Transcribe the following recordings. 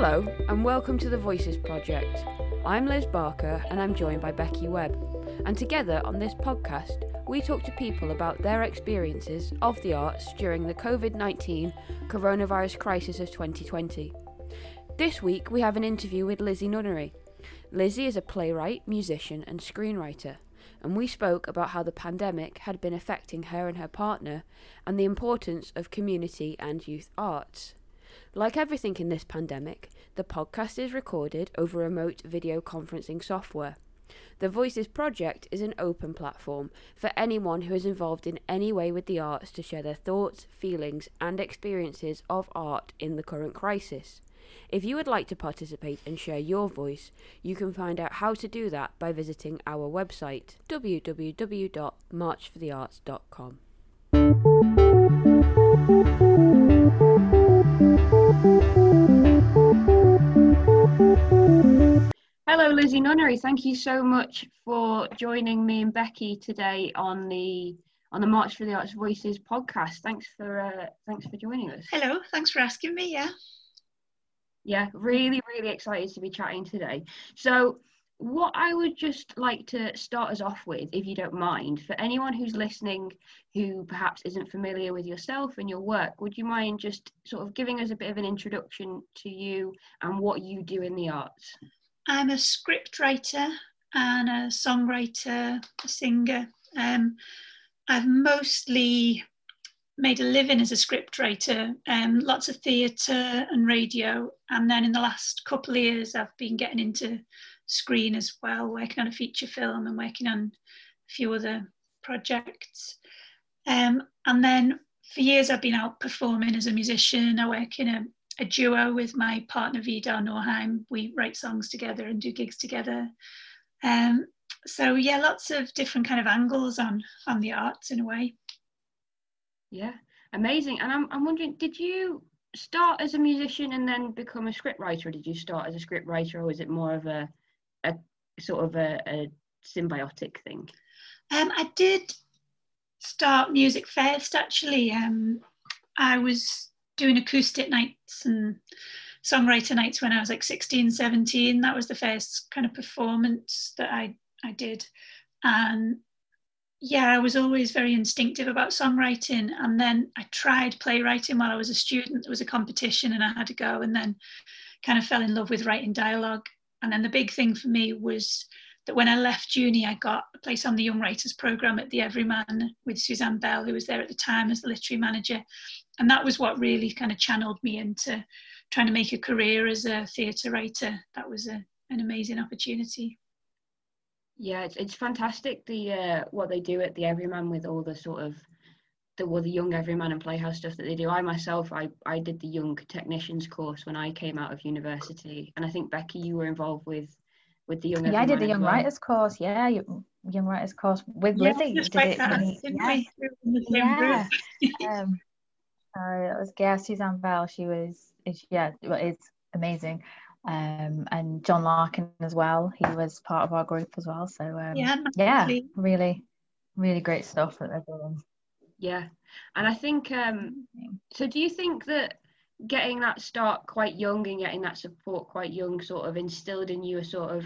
Hello and welcome to The Voices Project. I'm Liz Barker and I'm joined by Becky Webb. And together on this podcast, we talk to people about their experiences of the arts during the COVID-19 coronavirus crisis of 2020. This week we have an interview with Lizzie Nunnery. Lizzie is a playwright, musician and screenwriter, and we spoke about how the pandemic had been affecting her and her partner and the importance of community and youth arts. Like everything in this pandemic, the podcast is recorded over remote video conferencing software. The Voices Project is an open platform for anyone who is involved in any way with the arts to share their thoughts, feelings and experiences of art in the current crisis. If you would like to participate and share your voice, you can find out how to do that by visiting our website www.marchforthearts.com. Hello, Lizzie Nunnery. Thank you so much for joining me and Becky today on the March for the Arts Voices podcast. Thanks for joining us. Hello. Thanks for asking me. Yeah. Really excited to be chatting today. So, what I would just like to start us off with, if you don't mind, for anyone who's listening who perhaps isn't familiar with yourself and your work, would you mind just sort of giving us a bit of an introduction to you and what you do in the arts? I'm a script writer and a songwriter, a singer. I've mostly made a living as a script writer, lots of theatre and radio. And then in the last couple of years, I've been getting into screen as well, working on a feature film and working on a few other projects. And then for years I've been out performing as a musician. I work in a duo with my partner Vidar Norheim. We write songs together and do gigs together. So lots of different kind of angles on the arts in a way. Yeah, amazing. And I'm wondering, did you start as a musician and then become a scriptwriter, or did you start as a scriptwriter, or was it more of a sort of a symbiotic thing? I did start music first, actually. I was doing acoustic nights and songwriter nights when I was like 16, 17. That was the first kind of performance that I did. And yeah, I was always very instinctive about songwriting. And then I tried playwriting while I was a student. There was a competition and I had to go, and then kind of fell in love with writing dialogue. And then the big thing for me was that when I left uni, I got a place on the Young Writers Programme at the Everyman with Suzanne Bell, who was there at the time as the literary manager. And that was what really kind of channeled me into trying to make a career as a theatre writer. That was an amazing opportunity. Yeah, it's fantastic, what they do at the Everyman with all the sort of the young Everyman and Playhouse stuff that they do. I did the young technicians course when I came out of university, and I think Becky, you were involved with the young Everyman. Yeah, I did the young writers course. Yeah, young writers course with Lizzie. It was Suzanne Bell. It's amazing. And John Larkin as well. He was part of our group as well. So really great stuff that they're doing. Yeah, and I think, so do you think that getting that start quite young and getting that support quite young sort of instilled in you a sort of,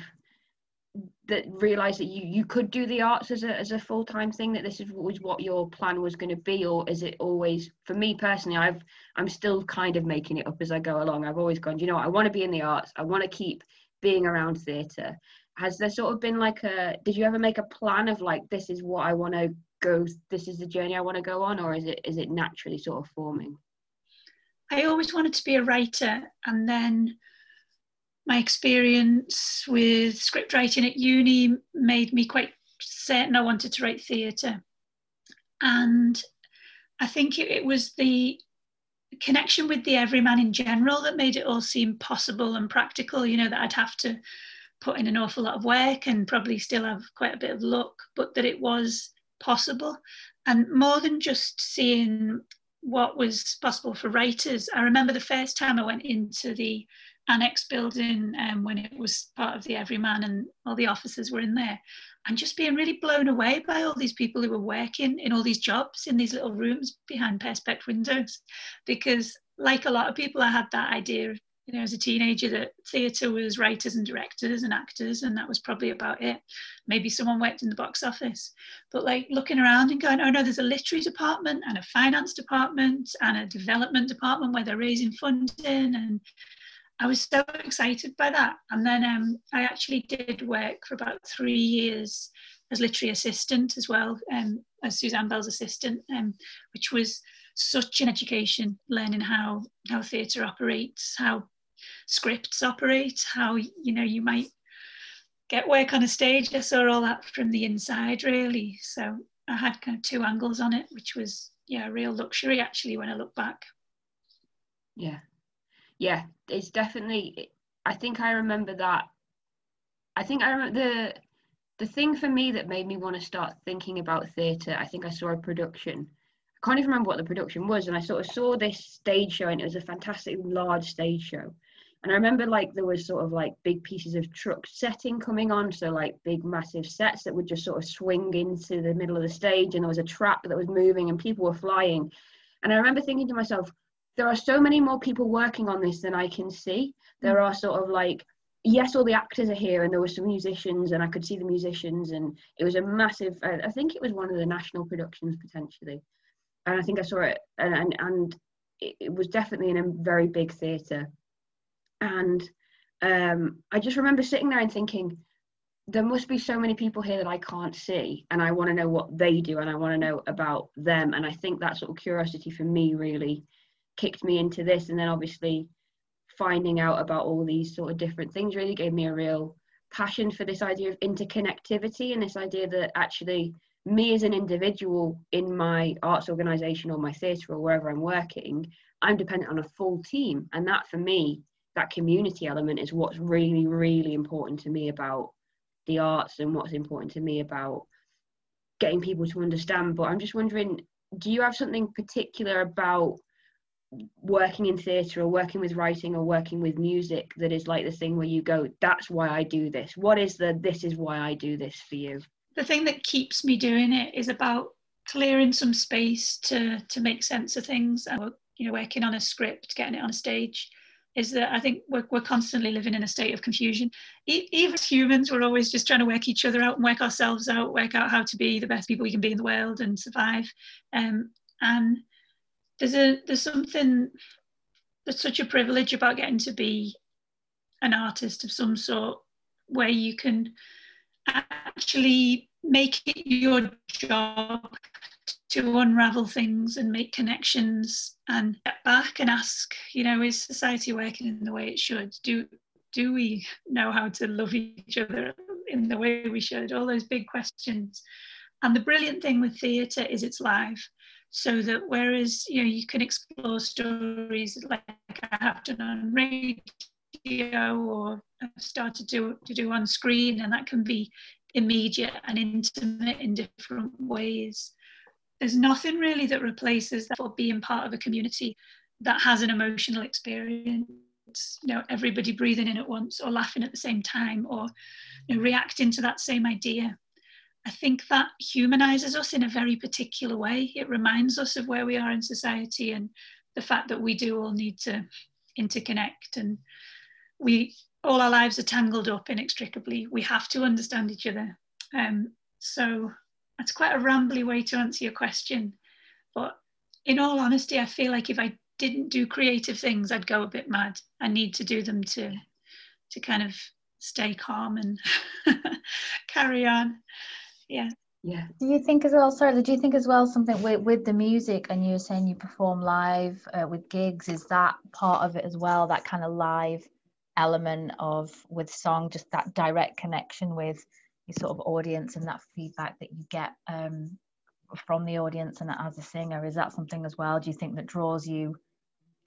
that realised that you could do the arts as a full-time thing, that was what your plan was going to be? Or is it always, for me personally, I'm still kind of making it up as I go along. I've always gone, I want to be in the arts, I want to keep being around theatre. Has there sort of been did you ever make a plan of this is what I want to go, this is the journey I want to go on, or is it naturally sort of forming? I always wanted to be a writer, and then my experience with script writing at uni made me quite certain I wanted to write theatre. And I think it was the connection with the Everyman in general that made it all seem possible and practical, that I'd have to put in an awful lot of work and probably still have quite a bit of luck, but that it was possible. And more than just seeing what was possible for writers, I remember the first time I went into the annex building when it was part of the Everyman and all the officers were in there, and just being really blown away by all these people who were working in all these jobs in these little rooms behind perspex windows, because like a lot of people I had that idea of you know, as a teenager, that theatre was writers and directors and actors, and that was probably about it. Maybe someone worked in the box office, but like looking around and going, oh no, there's a literary department and a finance department and a development department where they're raising funding, and I was so excited by that. And then I actually did work for about 3 years as literary assistant as well, as Suzanne Bell's assistant, which was such an education, learning how theatre operates, how scripts operate, how, you know, you might get work on a stage. I saw all that from the inside, really. So I had kind of two angles on it, which was, yeah, a real luxury, actually, when I look back. Yeah. Yeah, it's definitely, I think I remember that. I think I remember the thing for me that made me want to start thinking about theatre. I think I saw a production. I can't even remember what the production was. And I sort of saw this stage show, and it was a fantastic large stage show. And I remember like there was sort of like big pieces of truck setting coming on. So like big massive sets that would just sort of swing into the middle of the stage. And there was a trap that was moving and people were flying. And I remember thinking to myself, there are so many more people working on this than I can see. There are sort of like, yes, all the actors are here, and there were some musicians, and I could see the musicians, and it was a massive, I think it was one of the national productions potentially. And I think I saw it, and it was definitely in a very big theatre. And I just remember sitting there and thinking, there must be so many people here that I can't see, and I want to know what they do, and I want to know about them. And I think that sort of curiosity for me really kicked me into this, and then obviously finding out about all these sort of different things really gave me a real passion for this idea of interconnectivity, and this idea that actually me as an individual in my arts organisation or my theatre or wherever I'm working, I'm dependent on a full team. And that for me, that community element is what's really, really important to me about the arts, and what's important to me about getting people to understand. But I'm just wondering, do you have something particular about working in theatre or working with writing or working with music that is like the thing where you go, that's why I do this? What is the, this is why I do this for you? The thing that keeps me doing it is about clearing some space to make sense of things. And, you know, working on a script, getting it on a stage, is that I think we're constantly living in a state of confusion. Even as humans, we're always just trying to work each other out and work ourselves out, work out how to be the best people we can be in the world and survive. And there's something, there's such a privilege about getting to be an artist of some sort, where you can actually make it your job to unravel things and make connections and get back and ask, you know, is society working in the way it should? Do we know how to love each other in the way we should? All those big questions. And the brilliant thing with theatre is it's live. So that whereas, you know, you can explore stories like I have done on radio, or I've started to do on screen, and that can be immediate and intimate in different ways. There's nothing really that replaces that, for being part of a community that has an emotional experience. You know, everybody breathing in at once, or laughing at the same time, or, you know, reacting to that same idea. I think that humanises us in a very particular way. It reminds us of where we are in society, and the fact that we do all need to interconnect, and we, all our lives are tangled up inextricably. We have to understand each other. So that's quite a rambly way to answer your question. But in all honesty, I feel like if I didn't do creative things, I'd go a bit mad. I need to do them to kind of stay calm and carry on. Yeah. Do you think as well something with the music, and you were saying you perform live with gigs, is that part of it as well, that kind of live element of with song, just that direct connection with your sort of audience and that feedback that you get from the audience and as a singer? Is that something as well, do you think, that draws you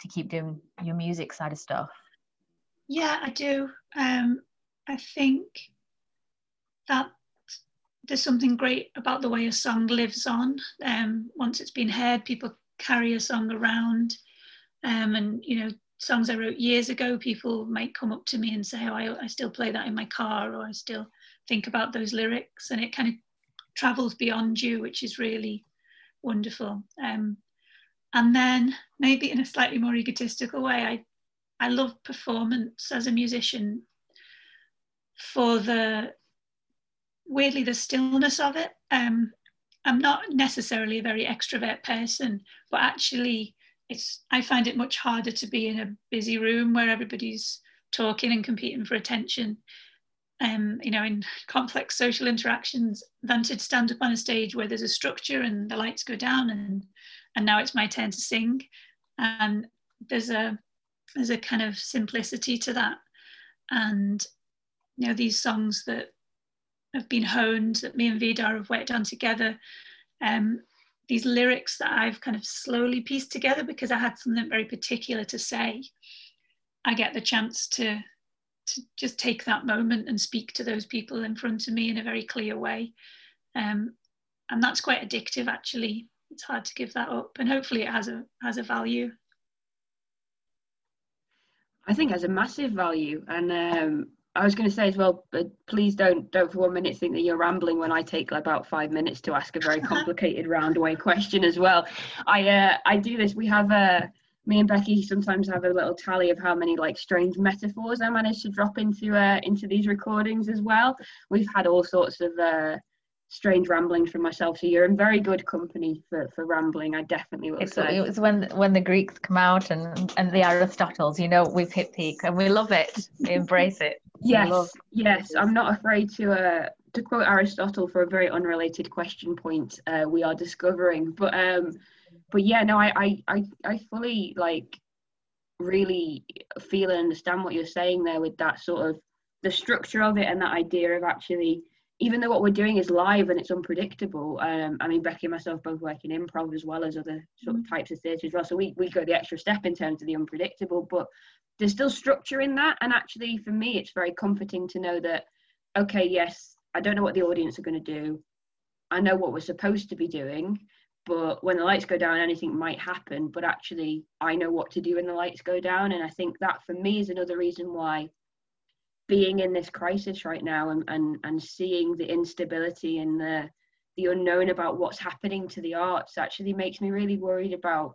to keep doing your music side of stuff? Yeah, I do. I think that there's something great about the way a song lives on. Once it's been heard, people carry a song around. And, you know, songs I wrote years ago, people might come up to me and say, oh, I still play that in my car, or I still think about those lyrics. And it kind of travels beyond you, which is really wonderful. And then maybe in a slightly more egotistical way, I I love performance as a musician for the, weirdly, the stillness of it. I'm not necessarily a very extrovert person, but actually I find it much harder to be in a busy room where everybody's talking and competing for attention, you know, in complex social interactions, than to stand up on a stage where there's a structure and the lights go down and now it's my turn to sing. And there's a kind of simplicity to that. And, you know, these songs that have been honed, that me and Vidar have worked on together, these lyrics that I've kind of slowly pieced together because I had something very particular to say, I get the chance to just take that moment and speak to those people in front of me in a very clear way. And that's quite addictive, actually. It's hard to give that up, and hopefully it has a value. I think it has a massive value. And I was going to say as well, but please don't for 1 minute think that you're rambling when I take about 5 minutes to ask a very complicated roundaway question as well. I do this. We have me and Becky sometimes have a little tally of how many like strange metaphors I managed to drop into these recordings as well. We've had all sorts of strange ramblings from myself, so you're in very good company for rambling, I definitely will say. It was when the Greeks come out and the Aristotles, you know, we've hit peak and we love it. We embrace it. Yes, I'm not afraid to quote Aristotle for a very unrelated question point we are discovering, but yeah, no, I fully like really feel and understand what you're saying there with that sort of the structure of it and that idea of actually, even though what we're doing is live and it's unpredictable, I mean, Becky and myself both work in improv as well as other sort of types of theatre as well, so we go the extra step in terms of the unpredictable, but there's still structure in that. And actually, for me, it's very comforting to know that, okay, yes, I don't know what the audience are going to do. I know what we're supposed to be doing, but when the lights go down, anything might happen. But actually, I know what to do when the lights go down. And I think that, for me, is another reason why being in this crisis right now and seeing the instability and the unknown about what's happening to the arts actually makes me really worried about,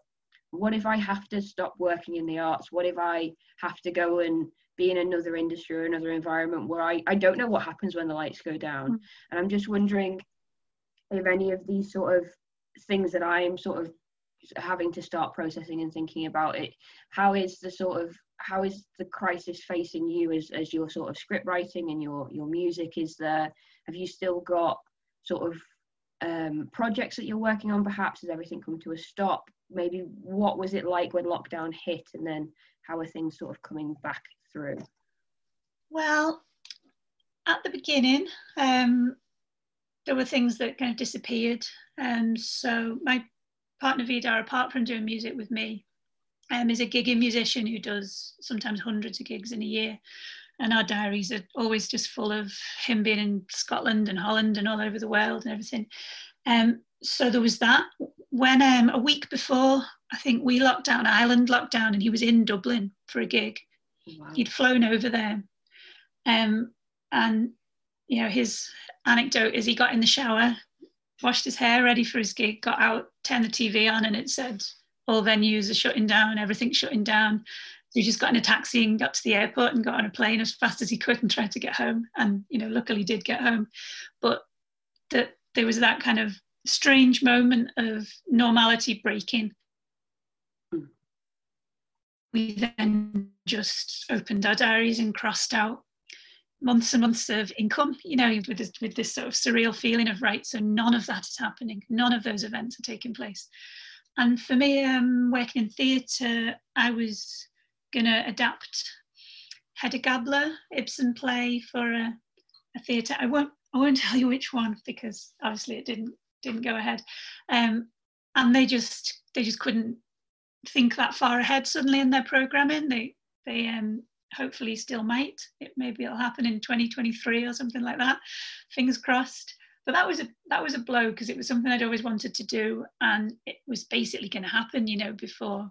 what if I have to stop working in the arts? What if I have to go and be in another industry or another environment where I don't know what happens when the lights go down? And I'm just wondering if any of these sort of things that I'm sort of having to start processing and thinking about it, how is the crisis facing you as your sort of script writing and your music? Have you still got sort of projects that you're working on perhaps? Has everything come to a stop? Maybe what was it like when lockdown hit, and then how are things sort of coming back through? Well, at the beginning, there were things that kind of disappeared. So my partner Vidar, apart from doing music with me, is a gigging musician who does sometimes hundreds of gigs in a year. And our diaries are always just full of him being in Scotland and Holland and all over the world and everything. So there was that. When a week before, I think we locked down, Ireland locked down, and he was in Dublin for a gig. Wow. He'd flown over there. And, you know, his anecdote is he got in the shower, washed his hair ready for his gig, got out, turned the TV on, and it said, all venues are shutting down, everything's shutting down. So he just got in a taxi and got to the airport and got on a plane as fast as he could and tried to get home. And, you know, luckily did get home. But there was that kind of strange moment of normality breaking. We then just opened our diaries and crossed out months and months of income, you know, with this sort of surreal feeling of, right, so none of that is happening. None of those events are taking place. And for me, working in theatre, I was going to adapt Hedda Gabler, Ibsen play for a theatre. I won't tell you which one because obviously it didn't go ahead. And they just couldn't think that far ahead suddenly in their programming. They hopefully still might. Maybe it'll happen in 2023 or something like that. Fingers crossed. But that was a blow because it was something I'd always wanted to do, and it was basically going to happen, you know, before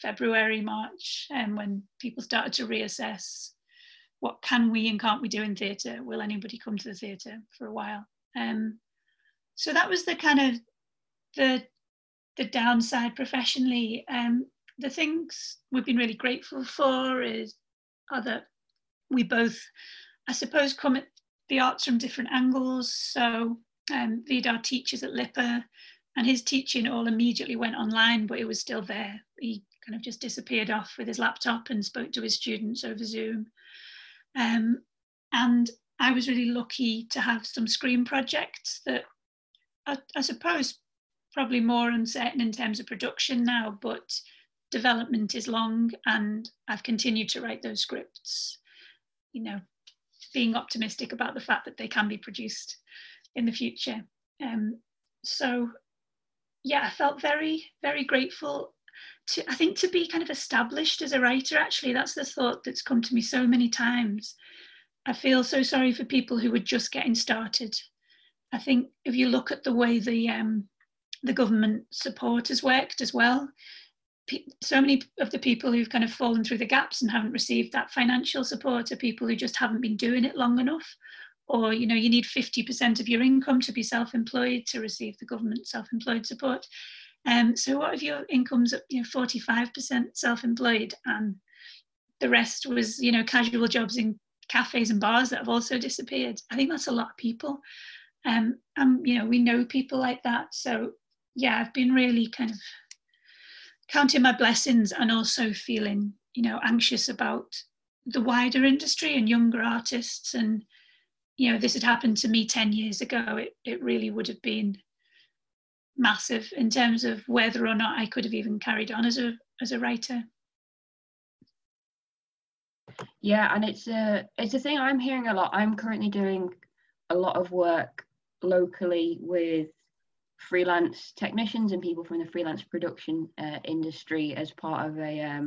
February, March, and when people started to reassess what can we and can't we do in theatre? Will anybody come to the theatre for a while? So that was the kind of the downside professionally. the things we've been really grateful for are that we both, I suppose, come at the arts from different angles. So Vidar teaches at LIPA, and his teaching all immediately went online, but it was still there. He kind of just disappeared off with his laptop and spoke to his students over Zoom. And I was really lucky to have some screen projects that I suppose probably more uncertain in terms of production now, but development is long, and I've continued to write those scripts, you know, being optimistic about the fact that they can be produced in the future. So yeah, I felt very, very grateful to, I think, to be kind of established as a writer. Actually, that's the thought that's come to me so many times. I feel so sorry for people who were just getting started. I think if you look at the way the government support has worked as well, so many of the people who've kind of fallen through the gaps and haven't received that financial support are people who just haven't been doing it long enough. Or, you know, you need 50% of your income to be self-employed to receive the government self-employed support. So what if your income's at, you know, 45% self-employed, and the rest was, you know, casual jobs in cafes and bars that have also disappeared? I think that's a lot of people. And, you know, we know people like that. So, yeah, I've been really kind of counting my blessings, and also feeling, you know, anxious about the wider industry and younger artists. And, you know, this had happened to me 10 years ago, it really would have been massive in terms of whether or not I could have even carried on as a writer. Yeah, and it's a thing I'm hearing a lot. I'm currently doing a lot of work locally with freelance technicians and people from the freelance production industry as part of a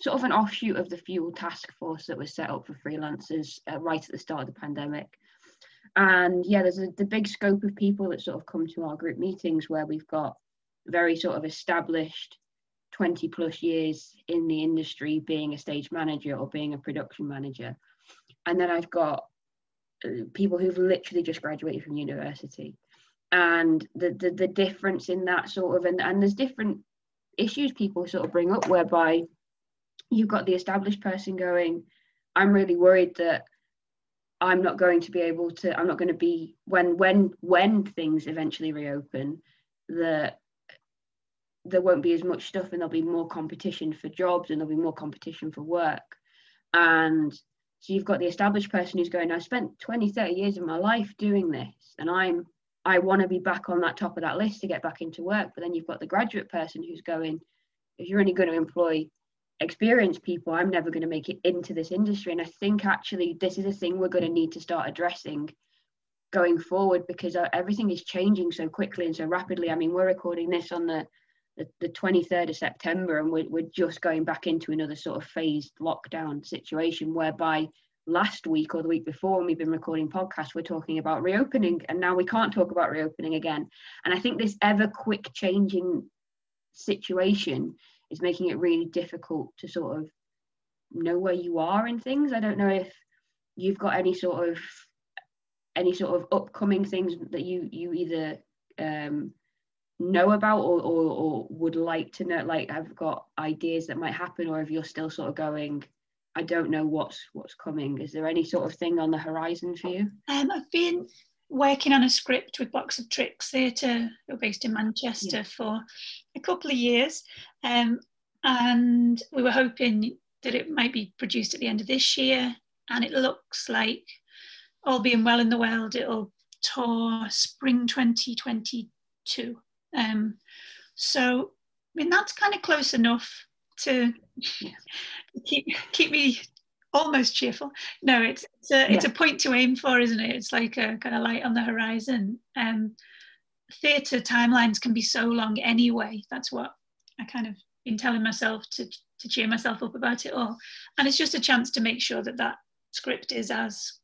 sort of an offshoot of the Fuel Task Force that was set up for freelancers right at the start of the pandemic. And yeah, there's the big scope of people that sort of come to our group meetings, where we've got very sort of established 20 plus years in the industry, being a stage manager or being a production manager. And then I've got people who've literally just graduated from university, and the difference in that sort of, and there's different issues people sort of bring up, whereby you've got the established person going, I'm really worried that I'm not going to be able to, I'm not going to be, when things eventually reopen, that there won't be as much stuff, and there'll be more competition for jobs, and there'll be more competition for work. And so you've got the established person who's going, I spent 20, 30 years of my life doing this, and I want to be back on that top of that list to get back into work. But then you've got the graduate person who's going, if you're only going to employ experienced people, I'm never going to make it into this industry. And I think actually this is a thing we're going to need to start addressing going forward, because everything is changing so quickly and so rapidly. I mean, we're recording this on the 23rd of September, and we're just going back into another sort of phased lockdown situation, whereby last week or the week before, when we've been recording podcasts, we're talking about reopening, and now we can't talk about reopening again. And I think this ever quick changing situation is making it really difficult to sort of know where you are in things. I don't know if you've got any sort of upcoming things that you either know about or would like to know. Like, I've got ideas that might happen, or if you're still sort of going, I don't know what's coming. Is there any sort of thing on the horizon for you? I've been working on a script with Box of Tricks Theatre, who are based in Manchester, yeah, for a couple of years. And we were hoping that it might be produced at the end of this year. And it looks like, all being well in the world, it'll tour spring 2022. So, I mean, that's kind of close enough to keep me almost cheerful. No, it's a point to aim for, isn't it? It's like a kind of light on the horizon. Theatre timelines can be so long anyway. That's what I kind of been telling myself to cheer myself up about it all. And it's just a chance to make sure that script is as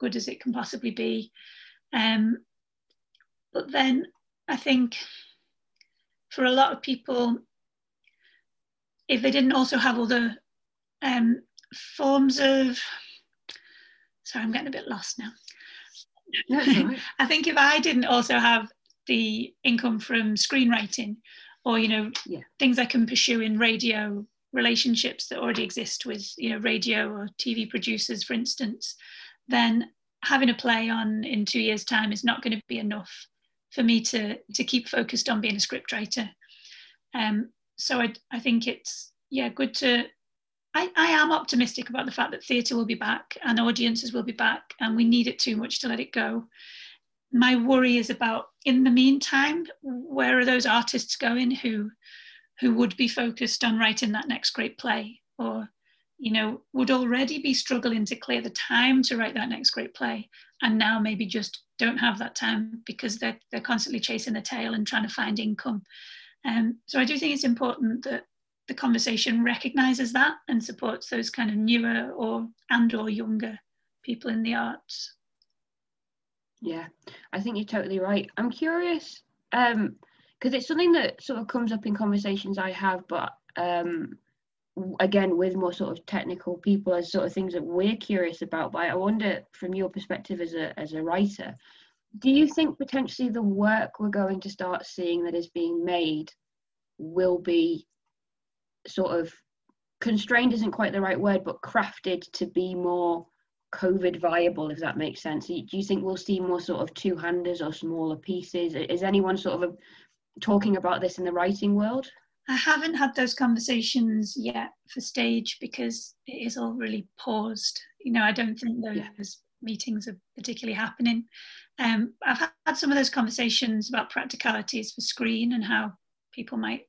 good as it can possibly be. But then I think for a lot of people, if they didn't also have other forms of, sorry, I'm getting a bit lost now. No, I think if I didn't also have the income from screenwriting, or, you know, things I can pursue in radio, relationships that already exist with, you know, radio or TV producers, for instance, then having a play on in 2 years' time is not going to be enough for me to keep focused on being a scriptwriter. So I think it's, good to, I am optimistic about the fact that theatre will be back and audiences will be back, and we need it too much to let it go. My worry is about, in the meantime, where are those artists going who would be focused on writing that next great play, or, you know, would already be struggling to clear the time to write that next great play, and now maybe just don't have that time because they're constantly chasing their tail and trying to find income. So I do think it's important that the conversation recognises that and supports those kind of newer or younger people in the arts. Yeah, I think you're totally right. I'm curious, because it's something that sort of comes up in conversations I have, but again, with more sort of technical people, as sort of things that we're curious about. But I wonder, from your perspective as a writer, do you think potentially the work we're going to start seeing that is being made will be sort of, constrained isn't quite the right word, but crafted to be more COVID viable, if that makes sense? Do you think we'll see more sort of two-handers or smaller pieces? Is anyone sort of talking about this in the writing world? I haven't had those conversations yet for stage because it is all really paused. You know, I don't think those meetings are particularly happening. I've had some of those conversations about practicalities for screen and how people might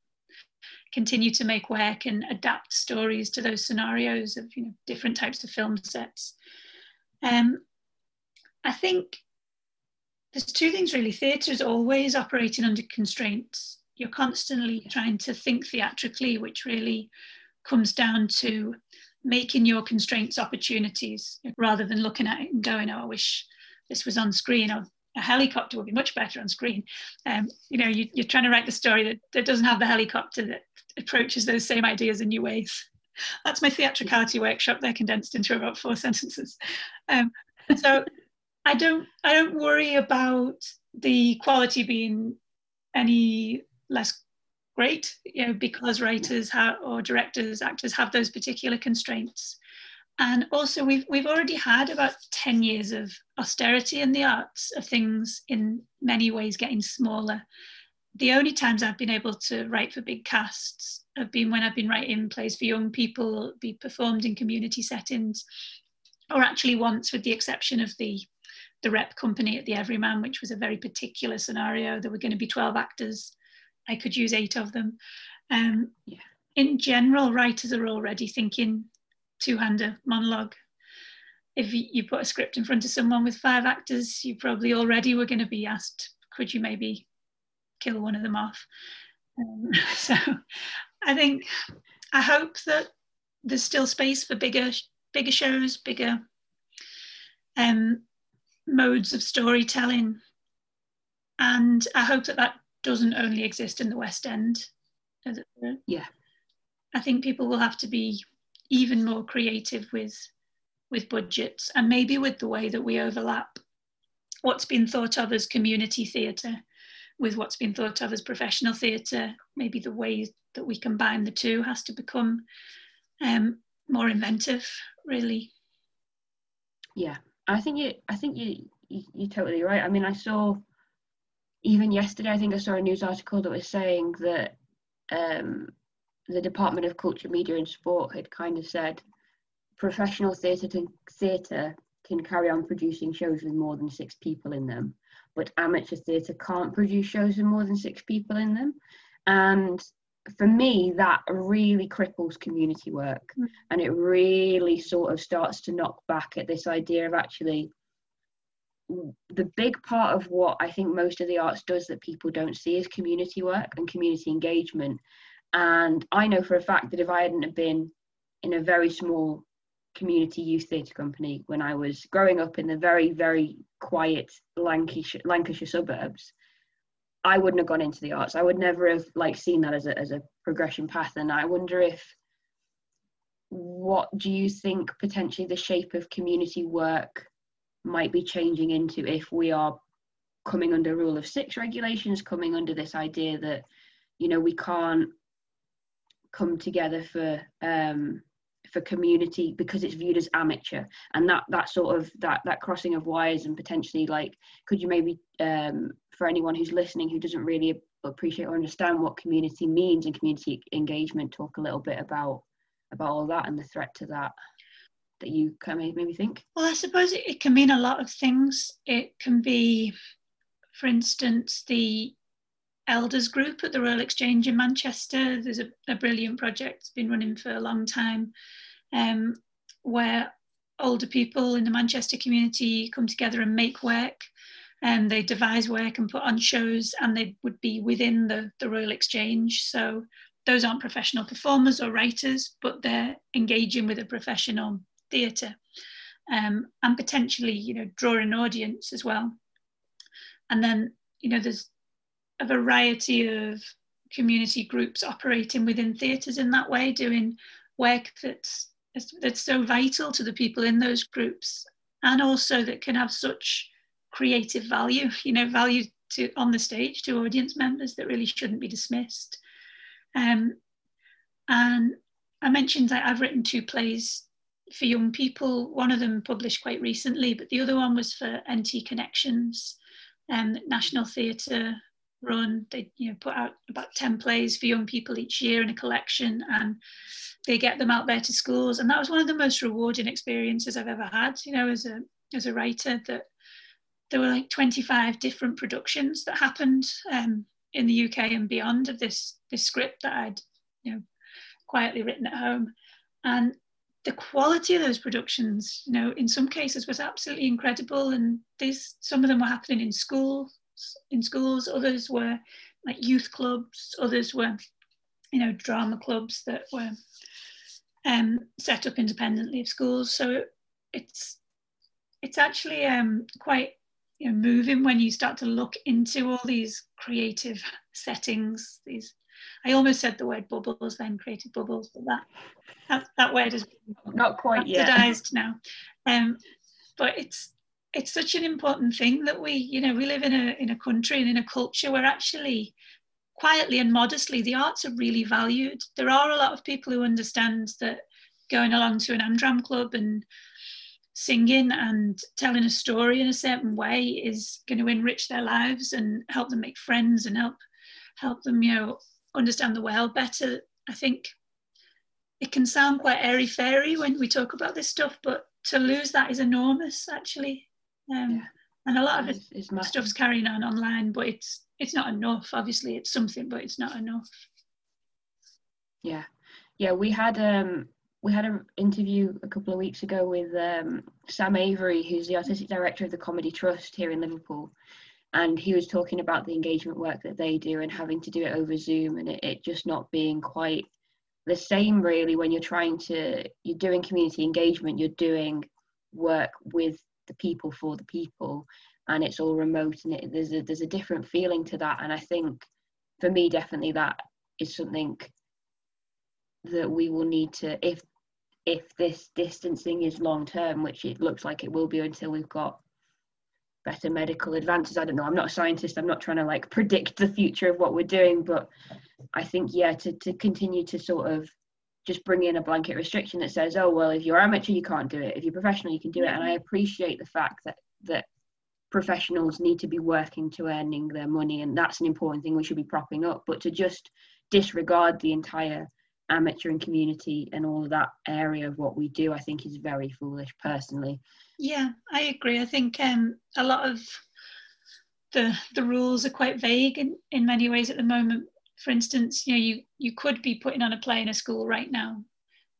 continue to make work and adapt stories to those scenarios of, you know, different types of film sets. I think there's two things really. Theatre is always operating under constraints. You're constantly trying to think theatrically, which really comes down to making your constraints opportunities rather than looking at it and going, oh, I wish this was on screen, or a helicopter would be much better on screen. You know, you're trying to write the story that doesn't have the helicopter, that approaches those same ideas in new ways. That's my theatricality workshop there, condensed into about 4 sentences. So I don't worry about the quality being any less great, you know, because writers or directors, actors have those particular constraints. And also we've already had about 10 years of austerity in the arts, of things in many ways getting smaller. The only times I've been able to write for big casts have been when I've been writing plays for young people, be performed in community settings, or actually once, with the exception of the rep company at the Everyman, which was a very particular scenario. There were going to be 12 actors. I could use 8 of them. In general, writers are already thinking two-hander monologue. If you put a script in front of someone with 5 actors, you probably already were going to be asked, could you maybe kill one of them off? So I hope that there's still space for bigger shows, bigger modes of storytelling. And I hope that doesn't only exist in the West End. Yeah. I think people will have to be even more creative with budgets, and maybe with the way that we overlap what's been thought of as community theatre with what's been thought of as professional theatre. Maybe the way that we combine the two has to become more inventive, really. Yeah, I think you're totally right. I mean, I saw, even yesterday, I saw a news article that was saying that the Department of Culture, Media and Sport had kind of said professional theatre can carry on producing shows with more than 6 people in them, but amateur theatre can't produce shows with more than 6 people in them. And for me, that really cripples community work, and it really sort of starts to knock back at this idea of, actually, the big part of what I think most of the arts does that people don't see is community work and community engagement. And I know for a fact that if I hadn't have been in a very small community youth theatre company when I was growing up in the very, very quiet Lancashire suburbs, I wouldn't have gone into the arts. I would never have seen that as a progression path. And I wonder what do you think potentially the shape of community work might be changing into if we are coming under Rule of 6 regulations, coming under this idea that you know, we can't come together for community because it's viewed as amateur, and that sort of that crossing of wires, and potentially, like, could you maybe for anyone who's listening who doesn't really appreciate or understand what community means and community engagement, talk a little bit about all that and the threat to that you kind of made me think? Well, I suppose it can mean a lot of things. It can be, for instance, the Elders Group at the Royal Exchange in Manchester. There's a brilliant project, it's been running for a long time, where older people in the Manchester community come together and make work, and they devise work and put on shows, and they would be within the Royal Exchange. So those aren't professional performers or writers, but they're engaging with a professional theatre, and potentially, you know, draw an audience as well. And then, you know, there's a variety of community groups operating within theatres in that way, doing work that's so vital to the people in those groups, and also that can have such creative value, you know, value to on the stage to audience members that really shouldn't be dismissed. And I mentioned that I've written 2 plays for young people, one of them published quite recently, but the other one was for NT Connections, National Theatre run. They, you know, put out about 10 plays for young people each year in a collection, and they get them out there to schools, and that was one of the most rewarding experiences I've ever had, you know, as a writer, that there were like 25 different productions that happened in the UK and beyond of this script that I'd, you know, quietly written at home. And the quality of those productions, you know, in some cases was absolutely incredible, and some of them were happening in schools, others were like youth clubs, others were, you know, drama clubs that were set up independently of schools. So it's actually quite, you know, moving when you start to look into all these creative settings. I almost said the word bubbles, then creative bubbles, but that word is not quite yet now. But it's such an important thing that we, you know, we live in a country and in a culture where actually, quietly and modestly, the arts are really valued. There are a lot of people who understand that going along to an Amdram club and singing and telling a story in a certain way is going to enrich their lives and help them make friends and help them, you know, understand the world better. I think it can sound quite airy-fairy when we talk about this stuff, but to lose that is enormous, actually. Yeah. And a lot of it stuff's carrying on online, but it's not enough. Obviously, it's something, but it's not enough. Yeah, yeah. We had an interview a couple of weeks ago with Sam Avery, who's the artistic director of the Comedy Trust here in Liverpool, and he was talking about the engagement work that they do and having to do it over Zoom, and it just not being quite the same really when you're doing community engagement, you're doing work with the people for the people, and it's all remote, and there's a different feeling to that. And I think for me, definitely that is something that we will need to, if this distancing is long term, which it looks like it will be until we've got better medical advances. I don't know, I'm not a scientist, I'm not trying to like predict the future of what we're doing, but I think, yeah, to continue to sort of just bring in a blanket restriction that says, oh, well, if you're amateur, you can't do it. If you're professional, you can do it. And I appreciate the fact that professionals need to be working to earning their money, and that's an important thing we should be propping up. But to just disregard the entire amateur and community and all of that area of what we do, I think is very foolish, personally. Yeah, I agree. I think a lot of the rules are quite vague in many ways at the moment. For instance, you know, you could be putting on a play in a school right now,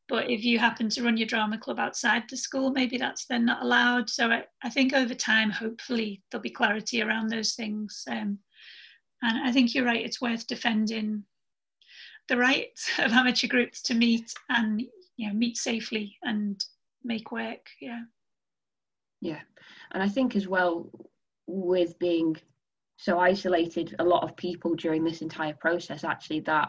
but if you happen to run your drama club outside the school, maybe that's then not allowed. So I think over time, hopefully, there'll be clarity around those things. And I think you're right, it's worth defending the right of amateur groups to meet and, you know, meet safely and make work. Yeah And I think as well, with being so isolated, a lot of people during this entire process, actually that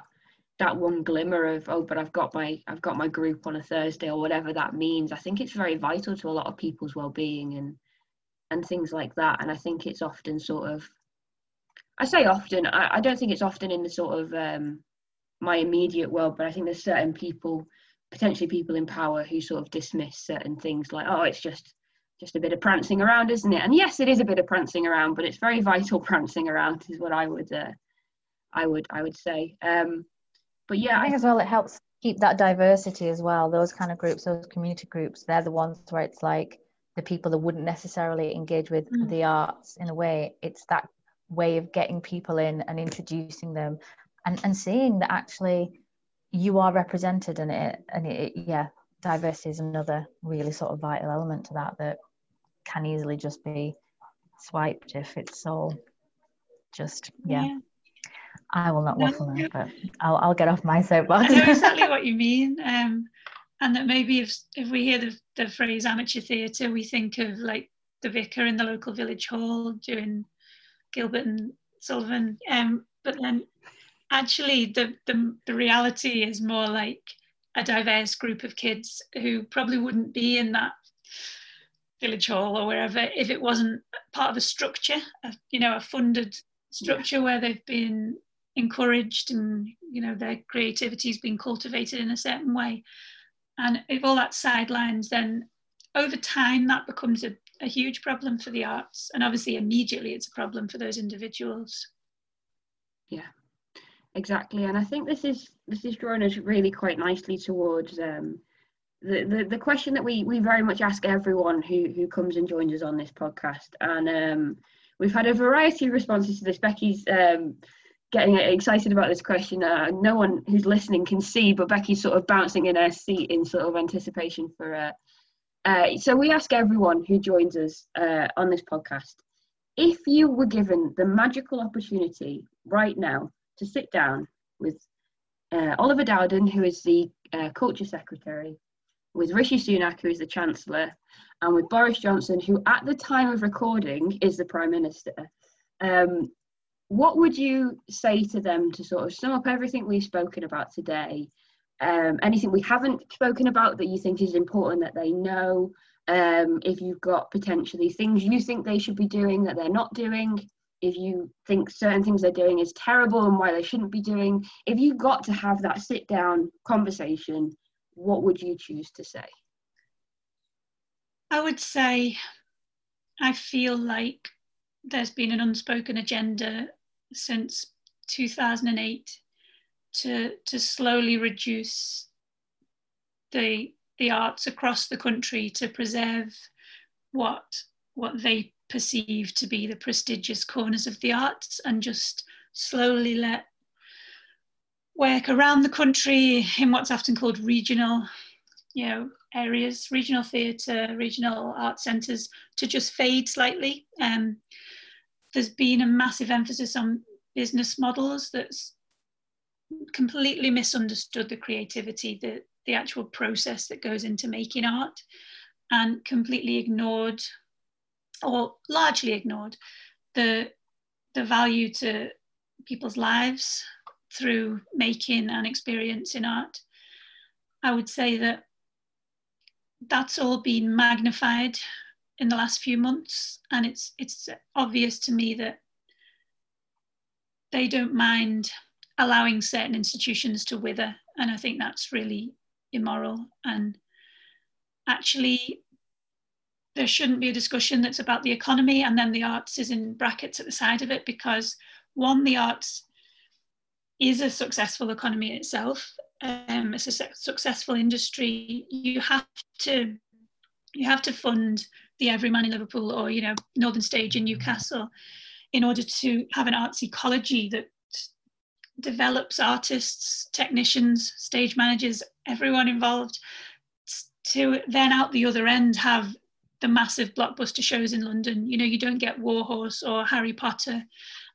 one glimmer of, oh, but I've got my group on a Thursday or whatever that means, I think it's very vital to a lot of people's well-being and things like that. And I think it's often sort of I say often, I don't think it's often in the sort of my immediate world, but I think there's certain people, potentially people in power, who sort of dismiss certain things like, oh, it's just a bit of prancing around, isn't it? And yes, it is a bit of prancing around, but it's very vital prancing around is what I would say. But yeah, I think as well, it helps keep that diversity as well. Those kind of groups, those community groups, they're the ones where it's like the people that wouldn't necessarily engage with the arts in a way. It's that way of getting people in and introducing them and seeing that actually you are represented in it. And it, yeah, diversity is another really sort of vital element to that, that can easily just be swiped if it's all just, yeah. I will not waffle now, but I'll get off my soapbox. I know exactly what you mean. And that maybe if we hear the phrase amateur theatre, we think of like the vicar in the local village hall doing Gilbert and Sullivan. But then actually the reality is more like a diverse group of kids who probably wouldn't be in that village hall or wherever if it wasn't part of a structure, a funded structure where they've been encouraged and, their creativity has been cultivated in a certain way. And if all that's sidelined, then over time that becomes a huge problem for the arts. And obviously immediately it's a problem for those individuals. Yeah, exactly. And I think this is drawing us really quite nicely towards the question that we very much ask everyone who comes and joins us on this podcast. And we've had a variety of responses to this. Becky's getting excited about this question. No one who's listening can see, but Becky's sort of bouncing in her seat in sort of anticipation for it. So we ask everyone who joins us on this podcast, if you were given the magical opportunity right now to sit down with Oliver Dowden, who is the Culture Secretary, with Rishi Sunak, who is the Chancellor, and with Boris Johnson, who at the time of recording is the Prime Minister, what would you say to them to sort of sum up everything we've spoken about today? Anything we haven't spoken about that you think is important that they know? If you've got potentially things you think they should be doing that they're not doing, if you think certain things they're doing is terrible and why they shouldn't be doing, if you got to have that sit down conversation, what would you choose to say? I would say I feel like there's been an unspoken agenda since 2008 to slowly reduce the arts across the country to preserve what they perceive to be the prestigious corners of the arts, and just slowly let work around the country in what's often called regional, areas, regional theatre, regional art centres, to just fade slightly. There's been a massive emphasis on business models that's completely misunderstood the creativity, the actual process that goes into making art, and completely ignored, or largely ignored, the value to people's lives through making and experiencing art. I would say that that's all been magnified in the last few months, and it's obvious to me that they don't mind allowing certain institutions to wither, and I think that's really immoral. And actually there shouldn't be a discussion that's about the economy and then the arts is in brackets at the side of it, because one, the arts is a successful economy in itself. It's a successful industry. You have to fund the Everyman in Liverpool or Northern Stage in Newcastle in order to have an arts ecology that develops artists, technicians, stage managers, everyone involved, to then out the other end have the massive blockbuster shows in London. You don't get War Horse or Harry Potter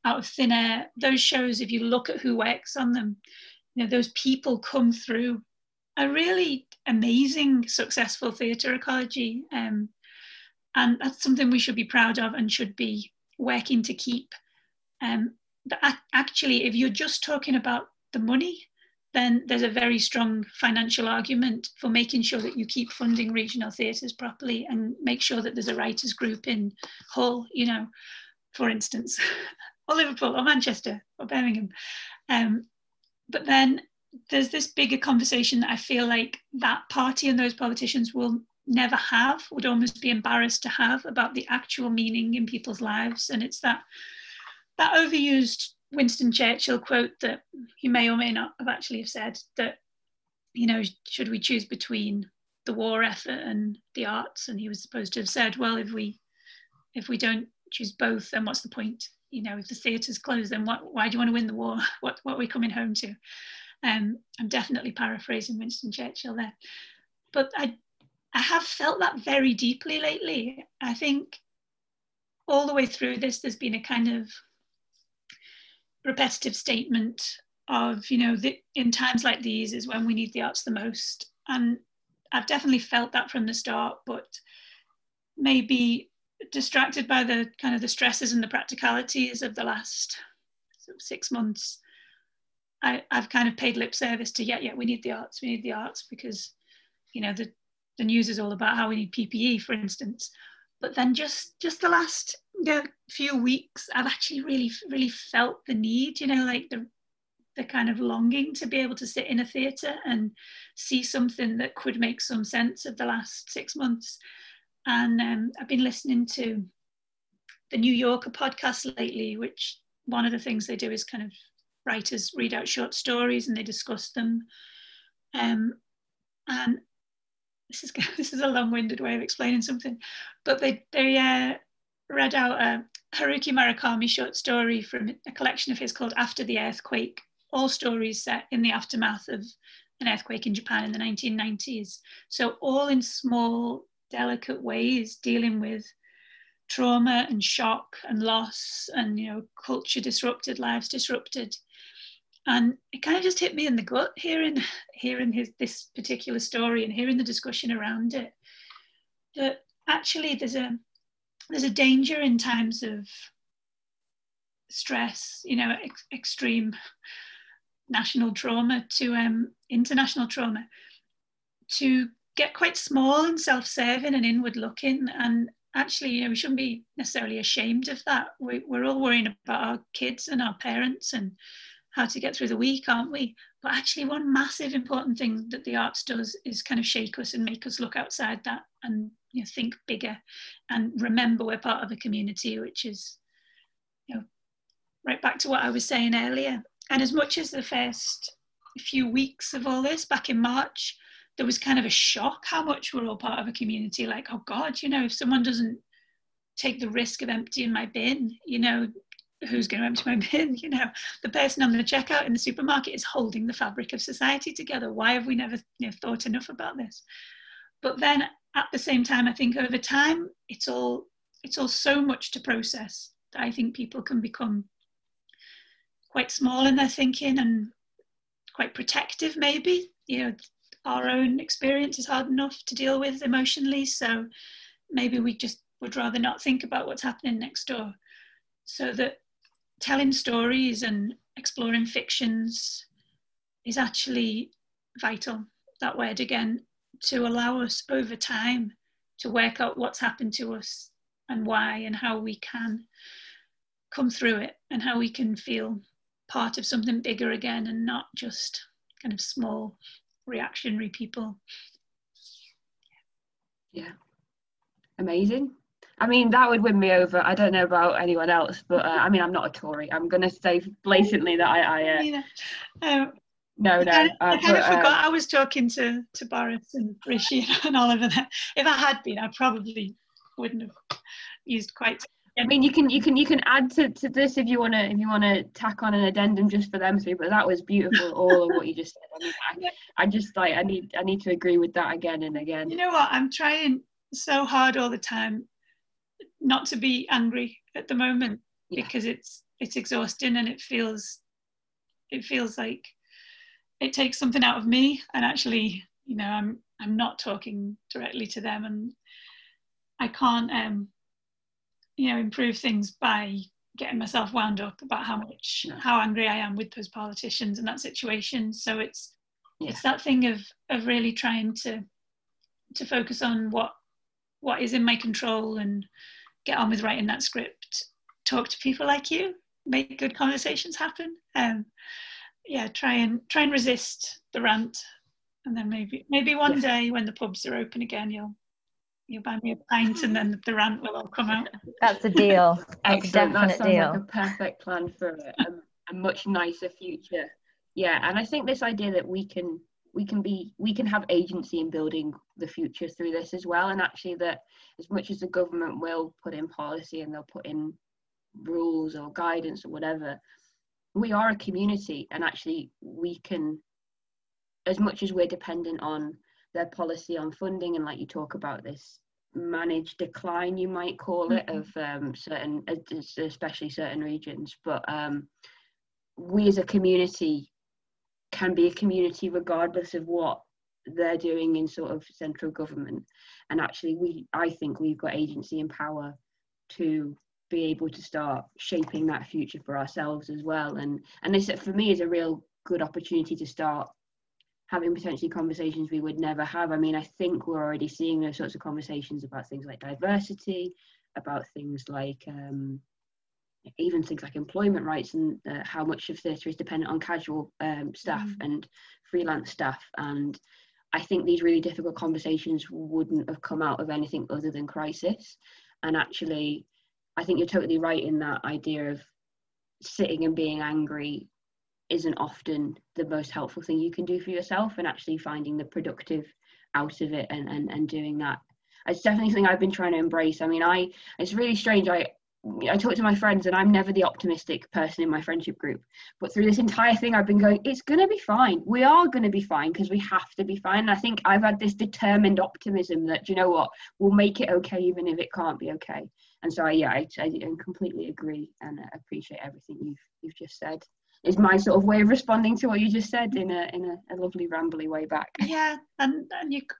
out of thin air. Those shows, if you look at who works on them, those people come through a really amazing, successful theatre ecology. And that's something we should be proud of and should be working to keep. But actually, if you're just talking about the money, then there's a very strong financial argument for making sure that you keep funding regional theatres properly and make sure that there's a writers' group in Hull, for instance. or Liverpool or Manchester or Birmingham. But then there's this bigger conversation that I feel like that party and those politicians will never have, would almost be embarrassed to have, about the actual meaning in people's lives. And it's that overused Winston Churchill quote that he may or may not have actually said, that, you know, should we choose between the war effort and the arts? And he was supposed to have said, well, if we don't choose both, then what's the point? You know, if the theatre's closed, then why do you want to win the war? What are we coming home to? I'm definitely paraphrasing Winston Churchill there. But I have felt that very deeply lately. I think all the way through this, there's been a kind of repetitive statement of, you know, in times like these is when we need the arts the most. And I've definitely felt that from the start, but maybe distracted by the kind of the stresses and the practicalities of the last sort of 6 months, I've kind of paid lip service to, yeah, we need the arts, because, you know, the news is all about how we need PPE, for instance. But then just the last few weeks, I've actually really felt the need, you know, like the kind of longing to be able to sit in a theatre and see something that could make some sense of the last 6 months. And I've been listening to the New Yorker podcast lately, which one of the things they do is kind of writers read out short stories and they discuss them. And this is a long-winded way of explaining something, but they read out a Haruki Murakami short story from a collection of his called After the Earthquake, all stories set in the aftermath of an earthquake in Japan in the 1990s. So all in small, delicate ways, dealing with trauma and shock and loss and, you know, culture disrupted, lives disrupted. And it kind of just hit me in the gut hearing this particular story and hearing the discussion around it, that actually there's a danger in times of stress, you know, extreme national trauma to international trauma, to get quite small and self-serving and inward-looking. And actually, you know, we shouldn't be necessarily ashamed of that. We're all worrying about our kids and our parents and how to get through the week, aren't we? But actually, one massive important thing that the arts does is kind of shake us and make us look outside that and, you know, think bigger and remember we're part of a community, which is, you know, right back to what I was saying earlier. And as much as the first few weeks of all this back in March, there was kind of a shock how much we're all part of a community. Like, oh God, you know, if someone doesn't take the risk of emptying my bin, you know, who's going to empty my bin? You know, the person on the checkout in the supermarket is holding the fabric of society together. Why have we never, you know, thought enough about this? But then at the same time, I think over time, it's all so much to process that I think people can become quite small in their thinking and quite protective maybe. You know, our own experience is hard enough to deal with emotionally, so maybe we just would rather not think about what's happening next door. So that telling stories and exploring fictions is actually vital, that word again, to allow us over time to work out what's happened to us and why, and how we can come through it and how we can feel part of something bigger again and not just kind of small reactionary people. Yeah, amazing. I mean, that would win me over. I don't know about anyone else, but I mean, I'm not a Tory. I'm gonna say blatantly that I yeah. I kind of forgot I was talking to Boris and Rishi and Oliver there. If I had been, I probably wouldn't have used quite. I mean, you can add to this if you wanna tack on an addendum just for them three. But that was beautiful, all of what you just said. I mean, I just like I need to agree with that again and again. You know what? I'm trying so hard all the time not to be angry at the moment, yeah, because it's exhausting and it feels like it takes something out of me. And actually, you know, I'm not talking directly to them, and I can't you know, improve things by getting myself wound up about how angry I am with those politicians and that situation. So it's that thing of really trying to focus on what is in my control and get on with writing that script. Talk to people like you, make good conversations happen. Yeah, try and resist the rant, and then maybe one day when the pubs are open again, you'll buy me a pint, and then the rant will all come out. That's a deal. That's a definite deal. Like a perfect plan for a much nicer future. Yeah, and I think this idea that we can have agency in building the future through this as well, and actually that as much as the government will put in policy and they'll put in rules or guidance or whatever, we are a community, and actually we can, as much as we're dependent on their policy on funding and, like you talk about, this managed decline, you might call it, of certain, especially certain regions, but we as a community can be a community regardless of what they're doing in sort of central government. And actually I think we've got agency and power to be able to start shaping that future for ourselves as well. And this, for me, is a real good opportunity to start having potentially conversations we would never have. I mean, I think we're already seeing those sorts of conversations about things like diversity, about things like even things like employment rights, and how much of theatre is dependent on casual staff and freelance staff. And I think these really difficult conversations wouldn't have come out of anything other than crisis. And actually, I think you're totally right in that idea of sitting and being angry isn't often the most helpful thing you can do for yourself, and actually finding the productive out of it and doing that. It's definitely something I've been trying to embrace. I mean, it's really strange. I talk to my friends, and I'm never the optimistic person in my friendship group, but through this entire thing I've been going, it's going to be fine. We are going to be fine because we have to be fine. And I think I've had this determined optimism that, you know what, we'll make it okay even if it can't be okay. And so I completely agree and appreciate everything you've just said. Is my sort of way of responding to what you just said in a lovely rambly way back. Yeah, and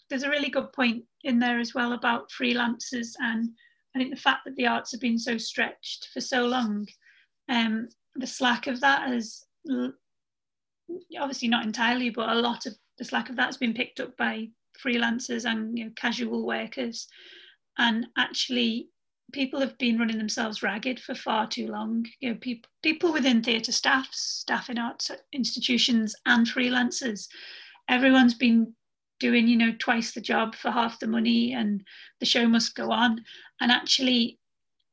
there's a really good point in there as well about freelancers, and I think the fact that the arts have been so stretched for so long, the slack of that has, obviously not entirely, but a lot of the slack of that has been picked up by freelancers and, you know, casual workers, and actually people have been running themselves ragged for far too long. You know, people within theatre staff in arts institutions and freelancers, everyone's been doing, you know, twice the job for half the money, and the show must go on. And actually,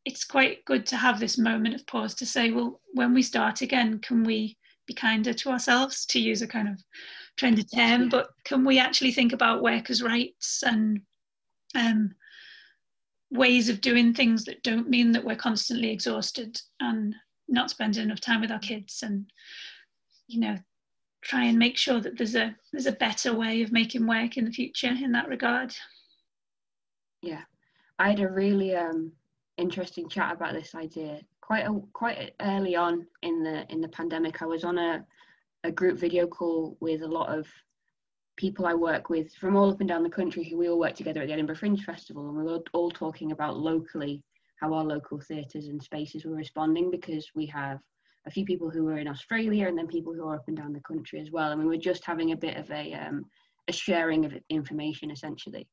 it's quite good to have this moment of pause to say, well, when we start again, can we be kinder to ourselves, to use a kind of trendy term, but can we actually think about workers' rights and ways of doing things that don't mean that we're constantly exhausted and not spending enough time with our kids, and, you know, try and make sure that there's a better way of making work in the future in that regard. Yeah, I had a really interesting chat about this idea quite early on in the pandemic. I was on a group video call with a lot of people I work with from all up and down the country, who we all work together at the Edinburgh Fringe Festival, and we were all talking about locally how our local theatres and spaces were responding, because we have a few people who are in Australia and then people who are up and down the country as well, and we were just having a bit of a sharing of information essentially.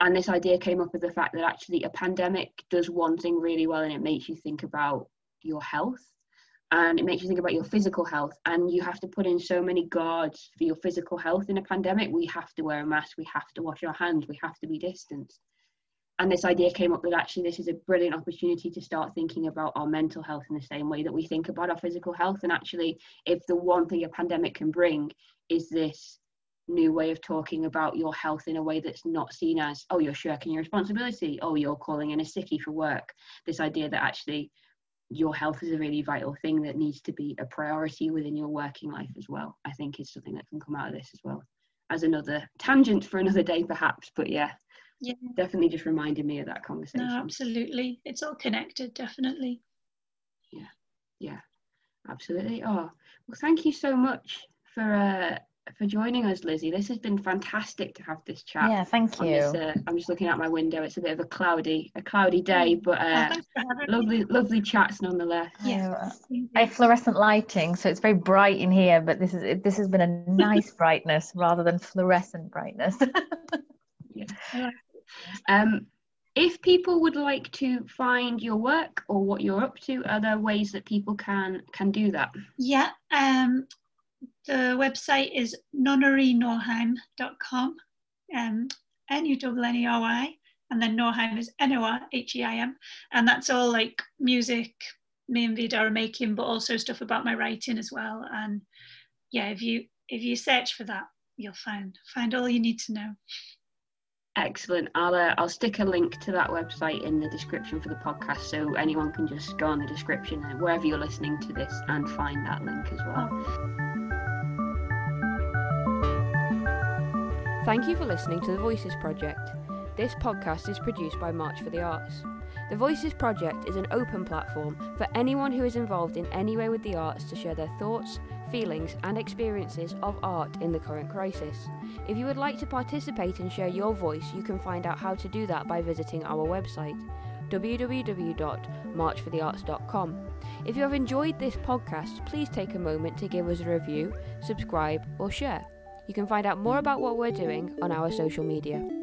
And this idea came up with the fact that actually a pandemic does one thing really well, and it makes you think about your health. And it makes you think about your physical health, and you have to put in so many guards for your physical health in a pandemic. We have to wear a mask, we have to wash our hands, we have to be distanced. And this idea came up that actually this is a brilliant opportunity to start thinking about our mental health in the same way that we think about our physical health. And actually, if the one thing a pandemic can bring is this new way of talking about your health in a way that's not seen as, oh, you're shirking your responsibility, oh, you're calling in a sickie for work. This idea that actually your health is a really vital thing that needs to be a priority within your working life as well, I think is something that can come out of this as well, as another tangent for another day perhaps. But yeah, definitely just reminded me of that conversation. No, absolutely, it's all connected, definitely. Yeah, absolutely. Oh, well, thank you so much for joining us, Lizzie. This has been fantastic to have this chat. Yeah, thank you. I'm just looking out my window. It's a bit of a cloudy day, but lovely chats nonetheless. Yeah, I have fluorescent lighting, so it's very bright in here, but this has been a nice brightness rather than fluorescent brightness. Yeah. If people would like to find your work or what you're up to, are there ways that people can do that? Yeah, the website is nunnerynorheim.com, Nunnery, and then Norheim is Norheim, and that's all like music me and Vidar are making, but also stuff about my writing as well. And yeah, if you search for that, you'll find all you need to know. Excellent. I'll stick a link to that website in the description for the podcast, so anyone can just go on the description and wherever you're listening to this and find that link as well. Thank you for listening to The Voices Project. This podcast is produced by March for the Arts. The Voices Project is an open platform for anyone who is involved in any way with the arts to share their thoughts, feelings and experiences of art in the current crisis. If you would like to participate and share your voice, you can find out how to do that by visiting our website, www.marchforthearts.com. If you have enjoyed this podcast, please take a moment to give us a review, subscribe or share. You can find out more about what we're doing on our social media.